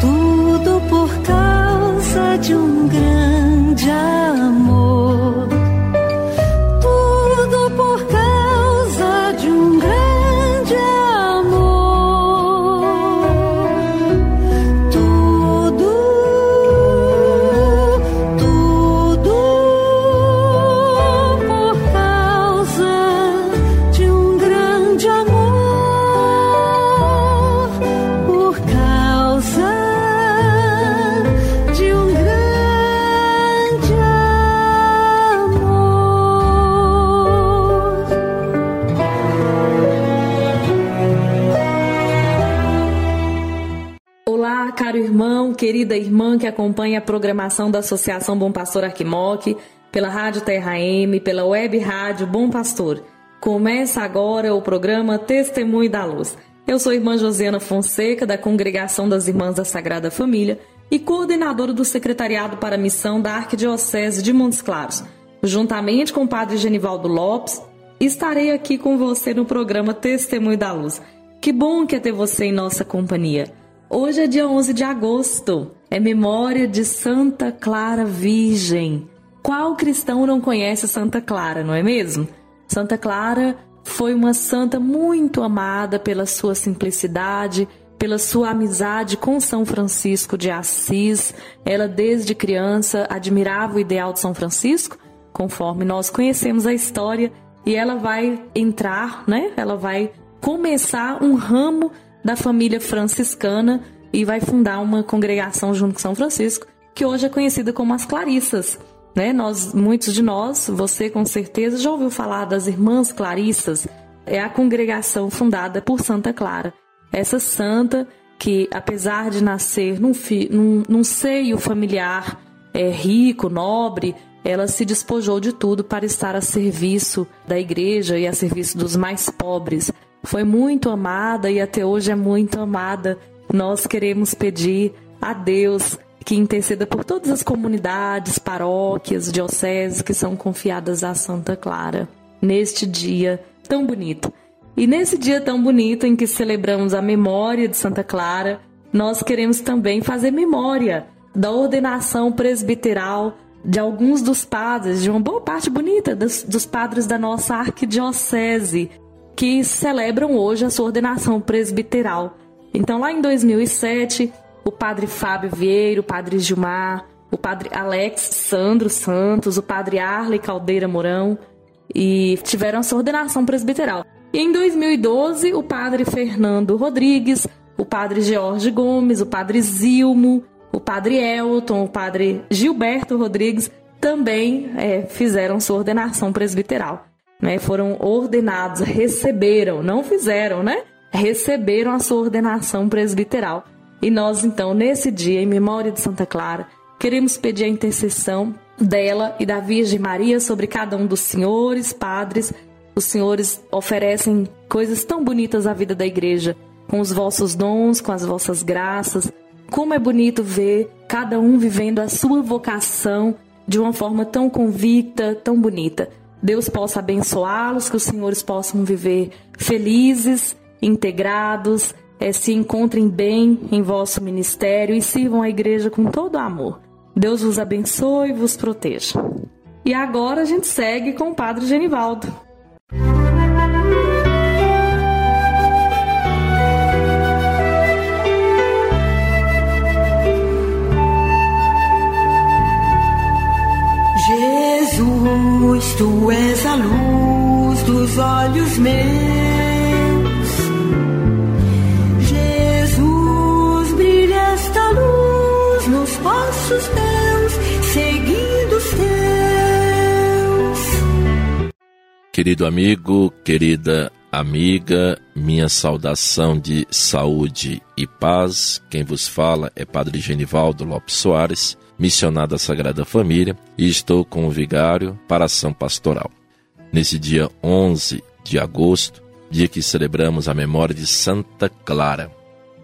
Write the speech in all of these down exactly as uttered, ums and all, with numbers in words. Tudo por causa de um grande amor. Tudo por causa de um grande amor. Tudo, tudo por causa de um grande amor. Por causa de um grande amor. Olá, caro irmão, querida irmã que acompanha a programação da Associação Bom Pastor Arquimoc, pela Rádio Terra A M, pela Web Rádio Bom Pastor. Começa agora o programa Testemunho da Luz. Eu sou a irmã Josiana Fonseca, da Congregação das Irmãs da Sagrada Família e coordenadora do Secretariado para a Missão da Arquidiocese de Montes Claros. Juntamente com o padre Genivaldo Lopes, estarei aqui com você no programa Testemunho da Luz. Que bom que é ter você em nossa companhia. Hoje é dia onze de agosto, é memória de Santa Clara Virgem. Qual cristão não conhece Santa Clara, não é mesmo? Santa Clara foi uma santa muito amada pela sua simplicidade, pela sua amizade com São Francisco de Assis. Ela, desde criança, admirava o ideal de São Francisco, conforme nós conhecemos a história, e ela vai entrar, né? Ela vai começar um ramo da família franciscana e vai fundar uma congregação junto com São Francisco, que hoje é conhecida como as Clarissas, né? Nós, muitos de nós, você com certeza já ouviu falar das Irmãs Clarissas. É a congregação fundada por Santa Clara, essa santa que, apesar de nascer num, fi, num, num seio familiar é, rico, nobre, ela se despojou de tudo para estar a serviço da igreja e a serviço dos mais pobres. Foi muito amada e até hoje é muito amada. Nós queremos pedir a Deus que interceda por todas as comunidades, paróquias, dioceses que são confiadas à Santa Clara neste dia tão bonito. E nesse dia tão bonito em que celebramos a memória de Santa Clara, nós queremos também fazer memória da ordenação presbiteral de alguns dos padres, de uma boa parte bonita dos, dos padres da nossa arquidiocese, que celebram hoje a sua ordenação presbiteral. Então, lá em dois mil e sete, o padre Fábio Vieira, o padre Gilmar, o padre Alex Sandro Santos, o padre Arley Caldeira Mourão, e tiveram a sua ordenação presbiteral. E em dois mil e doze, o padre Fernando Rodrigues, o padre Jorge Gomes, o padre Zilmo, o padre Elton, o padre Gilberto Rodrigues também é, fizeram sua ordenação presbiteral. Né, foram ordenados, receberam, não fizeram, né? Receberam a sua ordenação presbiteral. E nós, então, nesse dia, em memória de Santa Clara, queremos pedir a intercessão dela e da Virgem Maria sobre cada um dos senhores, padres. Os senhores oferecem coisas tão bonitas à vida da igreja, com os vossos dons, com as vossas graças. Como é bonito ver cada um vivendo a sua vocação de uma forma tão convicta, tão bonita. Deus possa abençoá-los, que os senhores possam viver felizes, integrados, eh, se encontrem bem em vosso ministério e sirvam a igreja com todo amor. Deus vos abençoe e vos proteja. E agora a gente segue com o padre Genivaldo. Jesus, tu és a luz dos olhos meus. Jesus, brilha esta luz nos passos teus, seguindo os teus. Querido amigo, querida amiga, minha saudação de saúde e paz. Quem vos fala é padre Genivaldo Lopes Soares, Missionado da Sagrada Família, e estou com o vigário para ação pastoral. Nesse dia onze de agosto, dia que celebramos a memória de Santa Clara,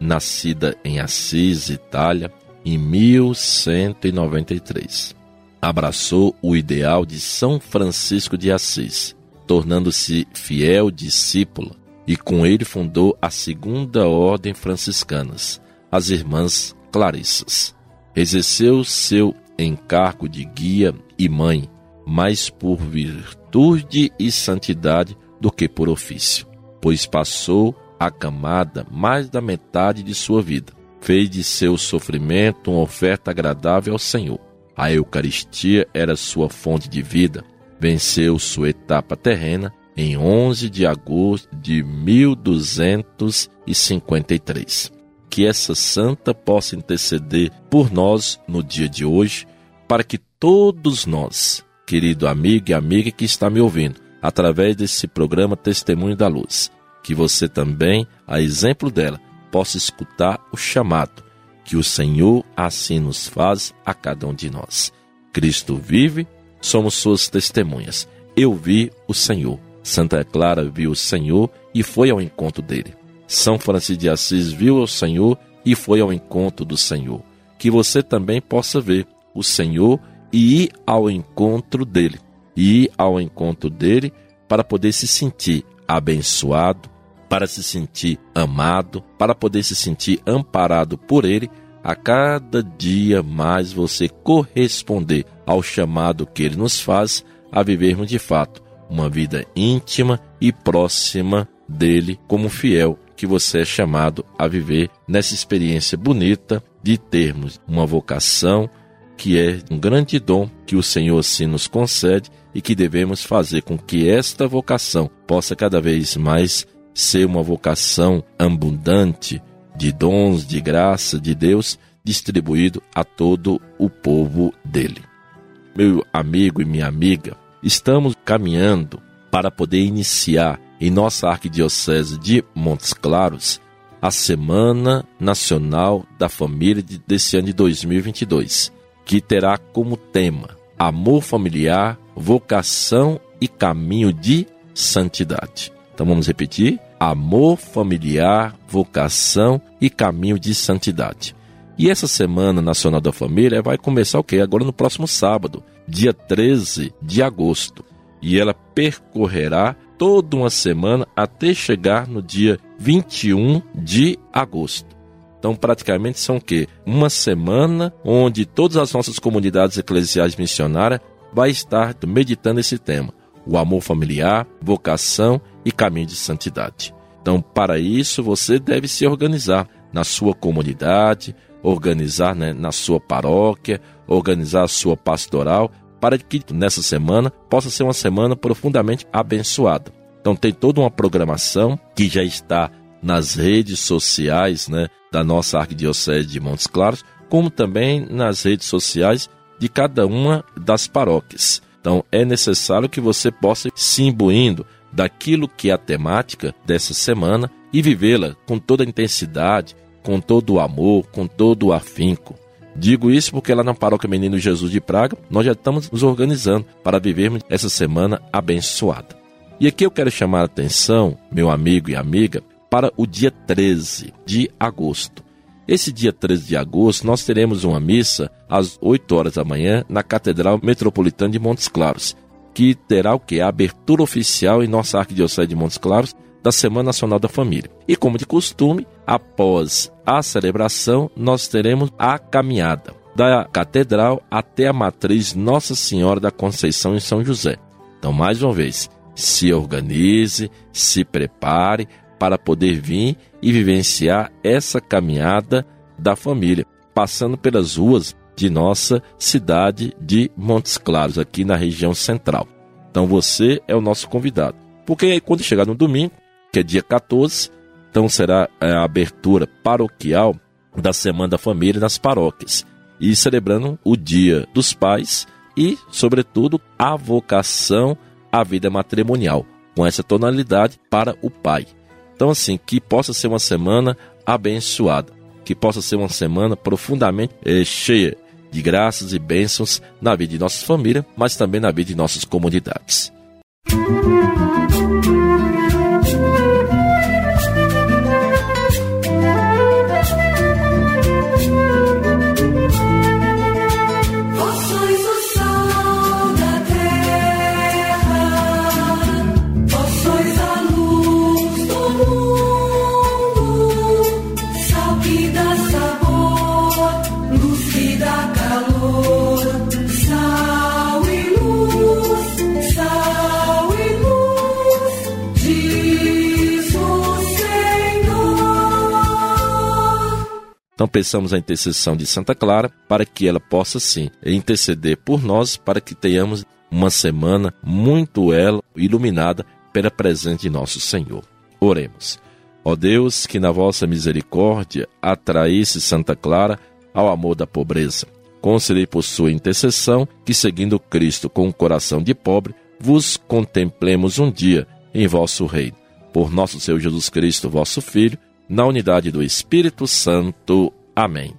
nascida em Assis, Itália, em mil cento e noventa e três. Abraçou o ideal de São Francisco de Assis, tornando-se fiel discípula, e com ele fundou a segunda ordem franciscanas, as Irmãs Clarissas. Exerceu seu encargo de guia e mãe, mais por virtude e santidade do que por ofício, pois passou acamada mais da metade de sua vida. Fez de seu sofrimento uma oferta agradável ao Senhor. A Eucaristia era sua fonte de vida. Venceu sua etapa terrena em onze de agosto de mil duzentos e cinquenta e três. Que essa santa possa interceder por nós no dia de hoje, para que todos nós, querido amigo e amiga que está me ouvindo, através desse programa Testemunho da Luz, que você também, a exemplo dela, possa escutar o chamado que o Senhor assim nos faz a cada um de nós. Cristo vive, somos suas testemunhas. Eu vi o Senhor. Santa Clara viu o Senhor e foi ao encontro dele. São Francisco de Assis viu o Senhor e foi ao encontro do Senhor. Que você também possa ver o Senhor e ir ao encontro dele. E ir ao encontro dele para poder se sentir abençoado, para se sentir amado, para poder se sentir amparado por ele. A cada dia mais você corresponder ao chamado que ele nos faz a vivermos de fato uma vida íntima e próxima dele, como fiel que você é chamado a viver nessa experiência bonita de termos uma vocação que é um grande dom que o Senhor sim nos concede e que devemos fazer com que esta vocação possa cada vez mais ser uma vocação abundante de dons, de graça de Deus, distribuído a todo o povo dele. Meu amigo e minha amiga, estamos caminhando para poder iniciar em nossa Arquidiocese de Montes Claros a Semana Nacional da Família desse ano de dois mil e vinte e dois, que terá como tema Amor Familiar, Vocação e Caminho de Santidade. Então vamos repetir: Amor Familiar, Vocação e Caminho de Santidade. E essa Semana Nacional da Família vai começar o quê? Agora no próximo sábado, dia treze de agosto. E ela percorrerá toda uma semana até chegar no dia vinte e um de agosto. Então, praticamente são o quê? Uma semana onde todas as nossas comunidades eclesiais missionárias vai estar meditando esse tema: o amor familiar, vocação e caminho de santidade. Então, para isso, você deve se organizar na sua comunidade, organizar, né, na sua paróquia, organizar a sua pastoral, para que nessa semana possa ser uma semana profundamente abençoada. Então tem toda uma programação que já está nas redes sociais, né, da nossa Arquidiocese de Montes Claros, como também nas redes sociais de cada uma das paróquias. Então é necessário que você possa se imbuindo daquilo que é a temática dessa semana e vivê-la com toda a intensidade, com todo o amor, com todo o afinco. Digo isso porque lá na Paróquia Menino Jesus de Praga, nós já estamos nos organizando para vivermos essa semana abençoada. E aqui eu quero chamar a atenção, meu amigo e amiga, para o dia treze de agosto. Esse dia treze de agosto nós teremos uma missa às oito horas da manhã na Catedral Metropolitana de Montes Claros, que terá o que? A abertura oficial em nossa Arquidiocese de Montes Claros da Semana Nacional da Família. E como de costume, após a celebração, nós teremos a caminhada da Catedral até a Matriz Nossa Senhora da Conceição em São José. Então, mais uma vez, se organize, se prepare para poder vir e vivenciar essa caminhada da família, passando pelas ruas de nossa cidade de Montes Claros, aqui na região central. Então, você é o nosso convidado. Porque aí, quando chegar no domingo, que é dia quatorze, então será a abertura paroquial da Semana da Família nas paróquias, e celebrando o Dia dos Pais e, sobretudo, a vocação à vida matrimonial, com essa tonalidade para o pai. Então, assim, que possa ser uma semana abençoada, que possa ser uma semana profundamente eh, cheia de graças e bênçãos na vida de nossas famílias, mas também na vida de nossas comunidades. Música Então precisamos da intercessão de Santa Clara para que ela possa sim interceder por nós, para que tenhamos uma semana muito ela iluminada pela presença de nosso Senhor. Oremos. Ó Deus, que na vossa misericórdia atraísse Santa Clara ao amor da pobreza. Concedei por sua intercessão que, seguindo Cristo com o coração de pobre, vos contemplemos um dia em vosso reino. Por nosso Senhor Jesus Cristo, vosso Filho, na unidade do Espírito Santo. Amém.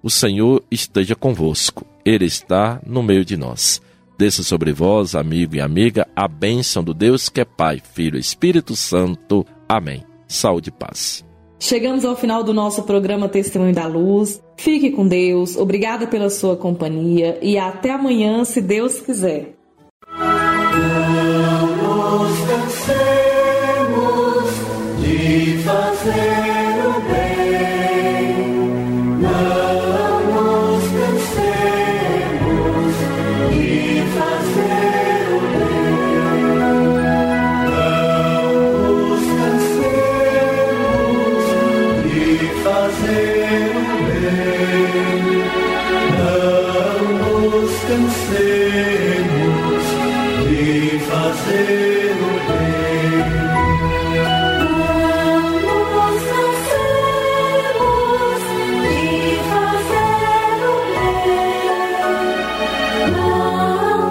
O Senhor esteja convosco. Ele está no meio de nós. Desça sobre vós, amigo e amiga, a bênção do Deus que é Pai, Filho e Espírito Santo. Amém. Saúde e paz. Chegamos ao final do nosso programa Testemunho da Luz. Fique com Deus, obrigada pela sua companhia e até amanhã, se Deus quiser. Não nos cansemos de fazer o bem. Não nos cansemos de fazer o bem. Não nos cansemos de fazer o bem. Não nos cansemos de fazer o bem.